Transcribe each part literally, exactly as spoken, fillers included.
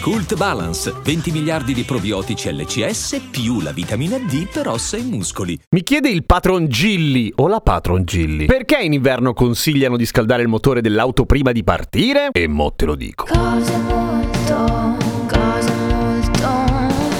Cult Balance, venti miliardi di probiotici L C S più la vitamina D per ossa e muscoli. Mi chiede il patron Gilli o la patron Gilli: perché in inverno consigliano di scaldare il motore dell'auto prima di partire? E mo' te lo dico. Cose molto, cose molto,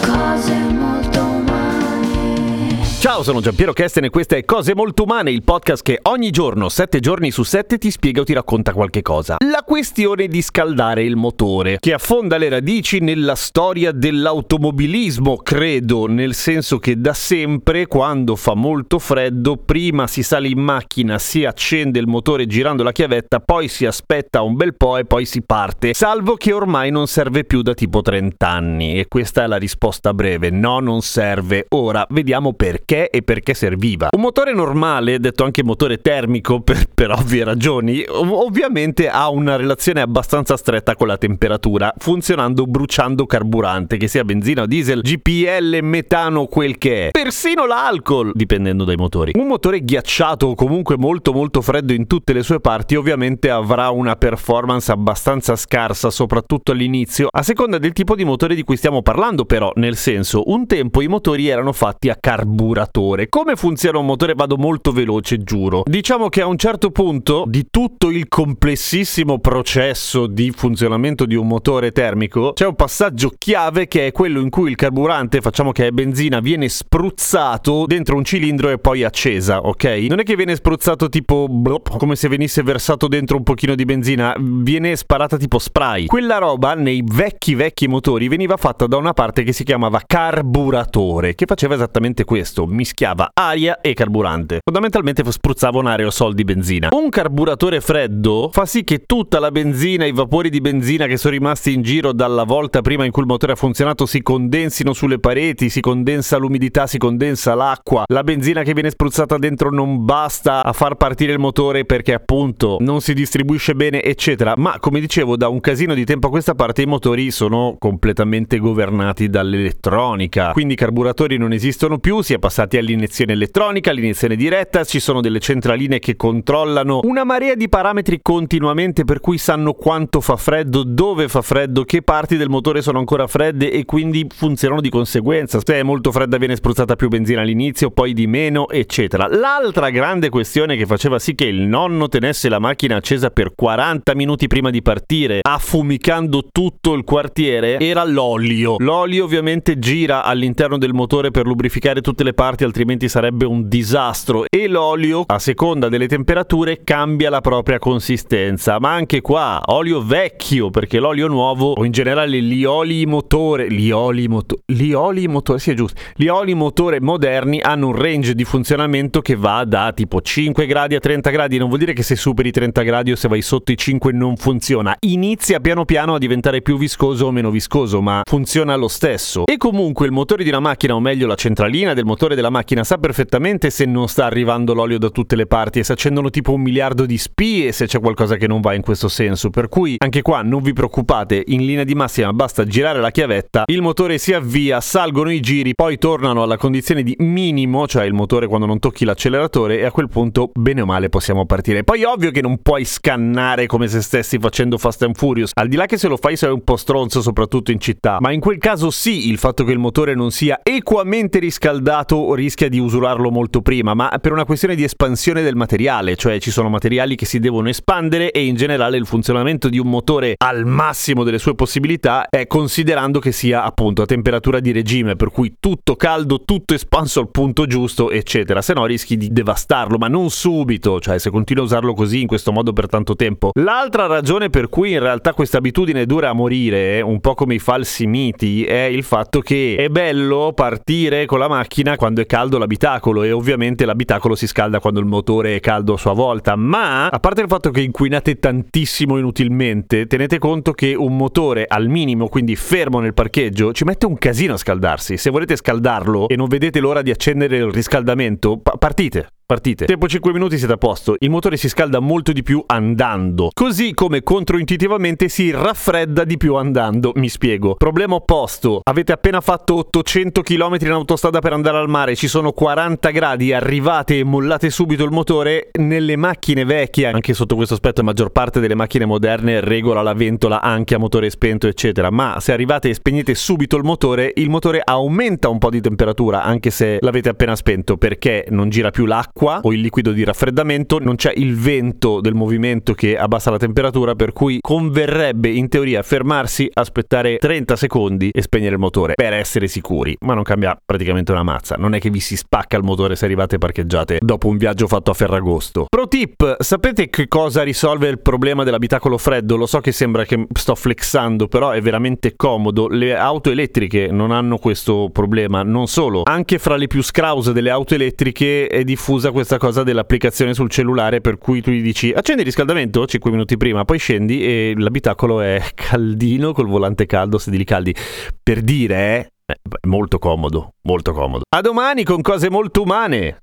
cose molto umane. Ciao, sono Gianpiero Kesten e questa è Cose Molto Umane, il podcast che ogni giorno, sette giorni su sette, ti spiega o ti racconta qualche cosa. La questione di scaldare il motore, che affonda le radici nella storia dell'automobilismo, credo, nel senso che da sempre, quando fa molto freddo, prima si sale in macchina, si accende il motore girando la chiavetta, poi si aspetta un bel po' e poi si parte, salvo che ormai non serve più da tipo trenta anni. E questa è la risposta breve: no, non serve. Ora vediamo perché e perché serviva. Un motore normale, detto anche motore termico per, per ovvie ragioni, ov- ovviamente ha una relazione abbastanza stretta con la temperatura, funzionando bruciando carburante, che sia benzina o diesel, G P L, metano, quel che è, persino l'alcol, dipendendo dai motori. Un motore ghiacciato o comunque molto molto freddo in tutte le sue parti ovviamente avrà una performance abbastanza scarsa, soprattutto all'inizio, a seconda del tipo di motore di cui stiamo parlando. Però, nel senso, un tempo i motori erano fatti a carburatore. Come funziona un motore? Vado molto veloce, giuro. Diciamo che a un certo punto di tutto il complessissimo processo di funzionamento di un motore termico c'è un passaggio chiave, che è quello in cui il carburante, facciamo che è benzina, viene spruzzato dentro un cilindro e poi accesa, ok? Non è che viene spruzzato tipo blop, come se venisse versato dentro un pochino di benzina, viene sparata tipo spray. Quella roba nei vecchi vecchi motori veniva fatta da una parte che si chiamava carburatore, che faceva esattamente questo: mischiava aria e carburante, fondamentalmente spruzzava un aerosol di benzina. Un carburatore freddo fa sì che tutta la benzina, i vapori di benzina che sono rimasti in giro dalla volta prima in cui il motore ha funzionato si condensino sulle pareti, si condensa l'umidità, si condensa l'acqua, la benzina che viene spruzzata dentro non basta a far partire il motore perché appunto non si distribuisce bene, eccetera. Ma come dicevo, da un casino di tempo a questa parte i motori sono completamente governati dall'elettronica, quindi i carburatori non esistono più, si è passati all'iniezione elettronica, all'iniezione diretta, ci sono delle centraline che controllano una marea di parametri continuamente, per cui sanno quanto fa freddo, dove fa freddo, che parti del motore sono ancora fredde e quindi funzionano di conseguenza. Se è molto fredda viene spruzzata più benzina all'inizio, poi di meno, eccetera. L'altra grande questione che faceva sì che il nonno tenesse la macchina accesa per quaranta minuti prima di partire, affumicando tutto il quartiere, era l'olio. L'olio ovviamente gira all'interno del motore per lubrificare tutte le parti, altrimenti sarebbe un disastro, e l'olio, a seconda delle temperature, cambia la propria consistenza. Ma anche qua olio vecchio, perché l'olio nuovo, o in generale gli oli motore gli oli motore gli oli motore sì, è giusto, gli oli motore moderni hanno un range di funzionamento che va da tipo cinque gradi a trenta gradi. Non vuol dire che se superi i trenta gradi o se vai sotto i cinque non funziona, inizia piano piano a diventare più viscoso o meno viscoso, ma funziona lo stesso. E comunque il motore di una macchina, o meglio la centralina del motore della macchina, sa perfettamente se non sta arrivando l'olio da tutte le parti, e si accendono tipo un miliardo di spie se c'è qualcosa che non va in questo senso. Per cui anche qua non vi preoccupate, in linea di massima basta girare la chiavetta, il motore si avvia, salgono i giri, poi tornano alla condizione di minimo, cioè il motore quando non tocchi l'acceleratore, e a quel punto bene o male possiamo partire. Poi ovvio che non puoi scannare come se stessi facendo Fast and Furious, al di là che se lo fai sei un po' stronzo, soprattutto in città, ma in quel caso sì, il fatto che il motore non sia equamente riscaldato rischia di usurarlo molto prima, ma per una questione di espansione del materiale, cioè ci sono materiali che si devono espandere, e in generale il funzionamento di un motore al massimo delle sue possibilità è considerando che sia appunto a temperatura di regime, per cui tutto caldo, tutto espanso al punto giusto, eccetera. Se no rischi di devastarlo, ma non subito, cioè se continui a usarlo così, in questo modo, per tanto tempo. L'altra ragione per cui in realtà questa abitudine dura a morire, un po' come i falsi miti, è il fatto che è bello partire con la macchina quando è caldo l'abitacolo, e ovviamente l'abitacolo si scalda quando il motore è caldo a sua volta, ma a parte il fatto che inquinate tantissimo inutilmente, tenete conto che un motore al minimo, quindi fermo nel parcheggio, ci mette un casino a scaldarsi. Se volete scaldarlo e non vedete l'ora di accendere il riscaldamento, pa- partite. partite. Tempo cinque minuti, siete a posto. Il motore si scalda molto di più andando, così come controintuitivamente si raffredda di più andando. Mi spiego. Problema opposto: avete appena fatto ottocento chilometri in autostrada per andare al mare, ci sono quaranta gradi, arrivate e mollate subito il motore. Nelle macchine vecchie, anche sotto questo aspetto la maggior parte delle macchine moderne regola la ventola anche a motore spento eccetera, ma se arrivate e spegnete subito il motore, il motore aumenta un po' di temperatura anche se l'avete appena spento, perché non gira più l'acqua qua, o il liquido di raffreddamento, non c'è il vento del movimento che abbassa la temperatura, per cui converrebbe in teoria fermarsi, aspettare trenta secondi e spegnere il motore per essere sicuri, ma non cambia praticamente una mazza, non è che vi si spacca il motore se arrivate parcheggiate dopo un viaggio fatto a Ferragosto. Pro tip: sapete che cosa risolve il problema dell'abitacolo freddo? Lo so che sembra che sto flexando, però è veramente comodo. Le auto elettriche non hanno questo problema, non solo, anche fra le più scrause delle auto elettriche è diffusa questa cosa dell'applicazione sul cellulare, per cui tu gli dici accendi il riscaldamento cinque minuti prima, poi scendi e l'abitacolo è caldino col volante caldo, sedili caldi, per dire eh? Eh, molto comodo, molto comodo. A domani con Cose Molto Umane.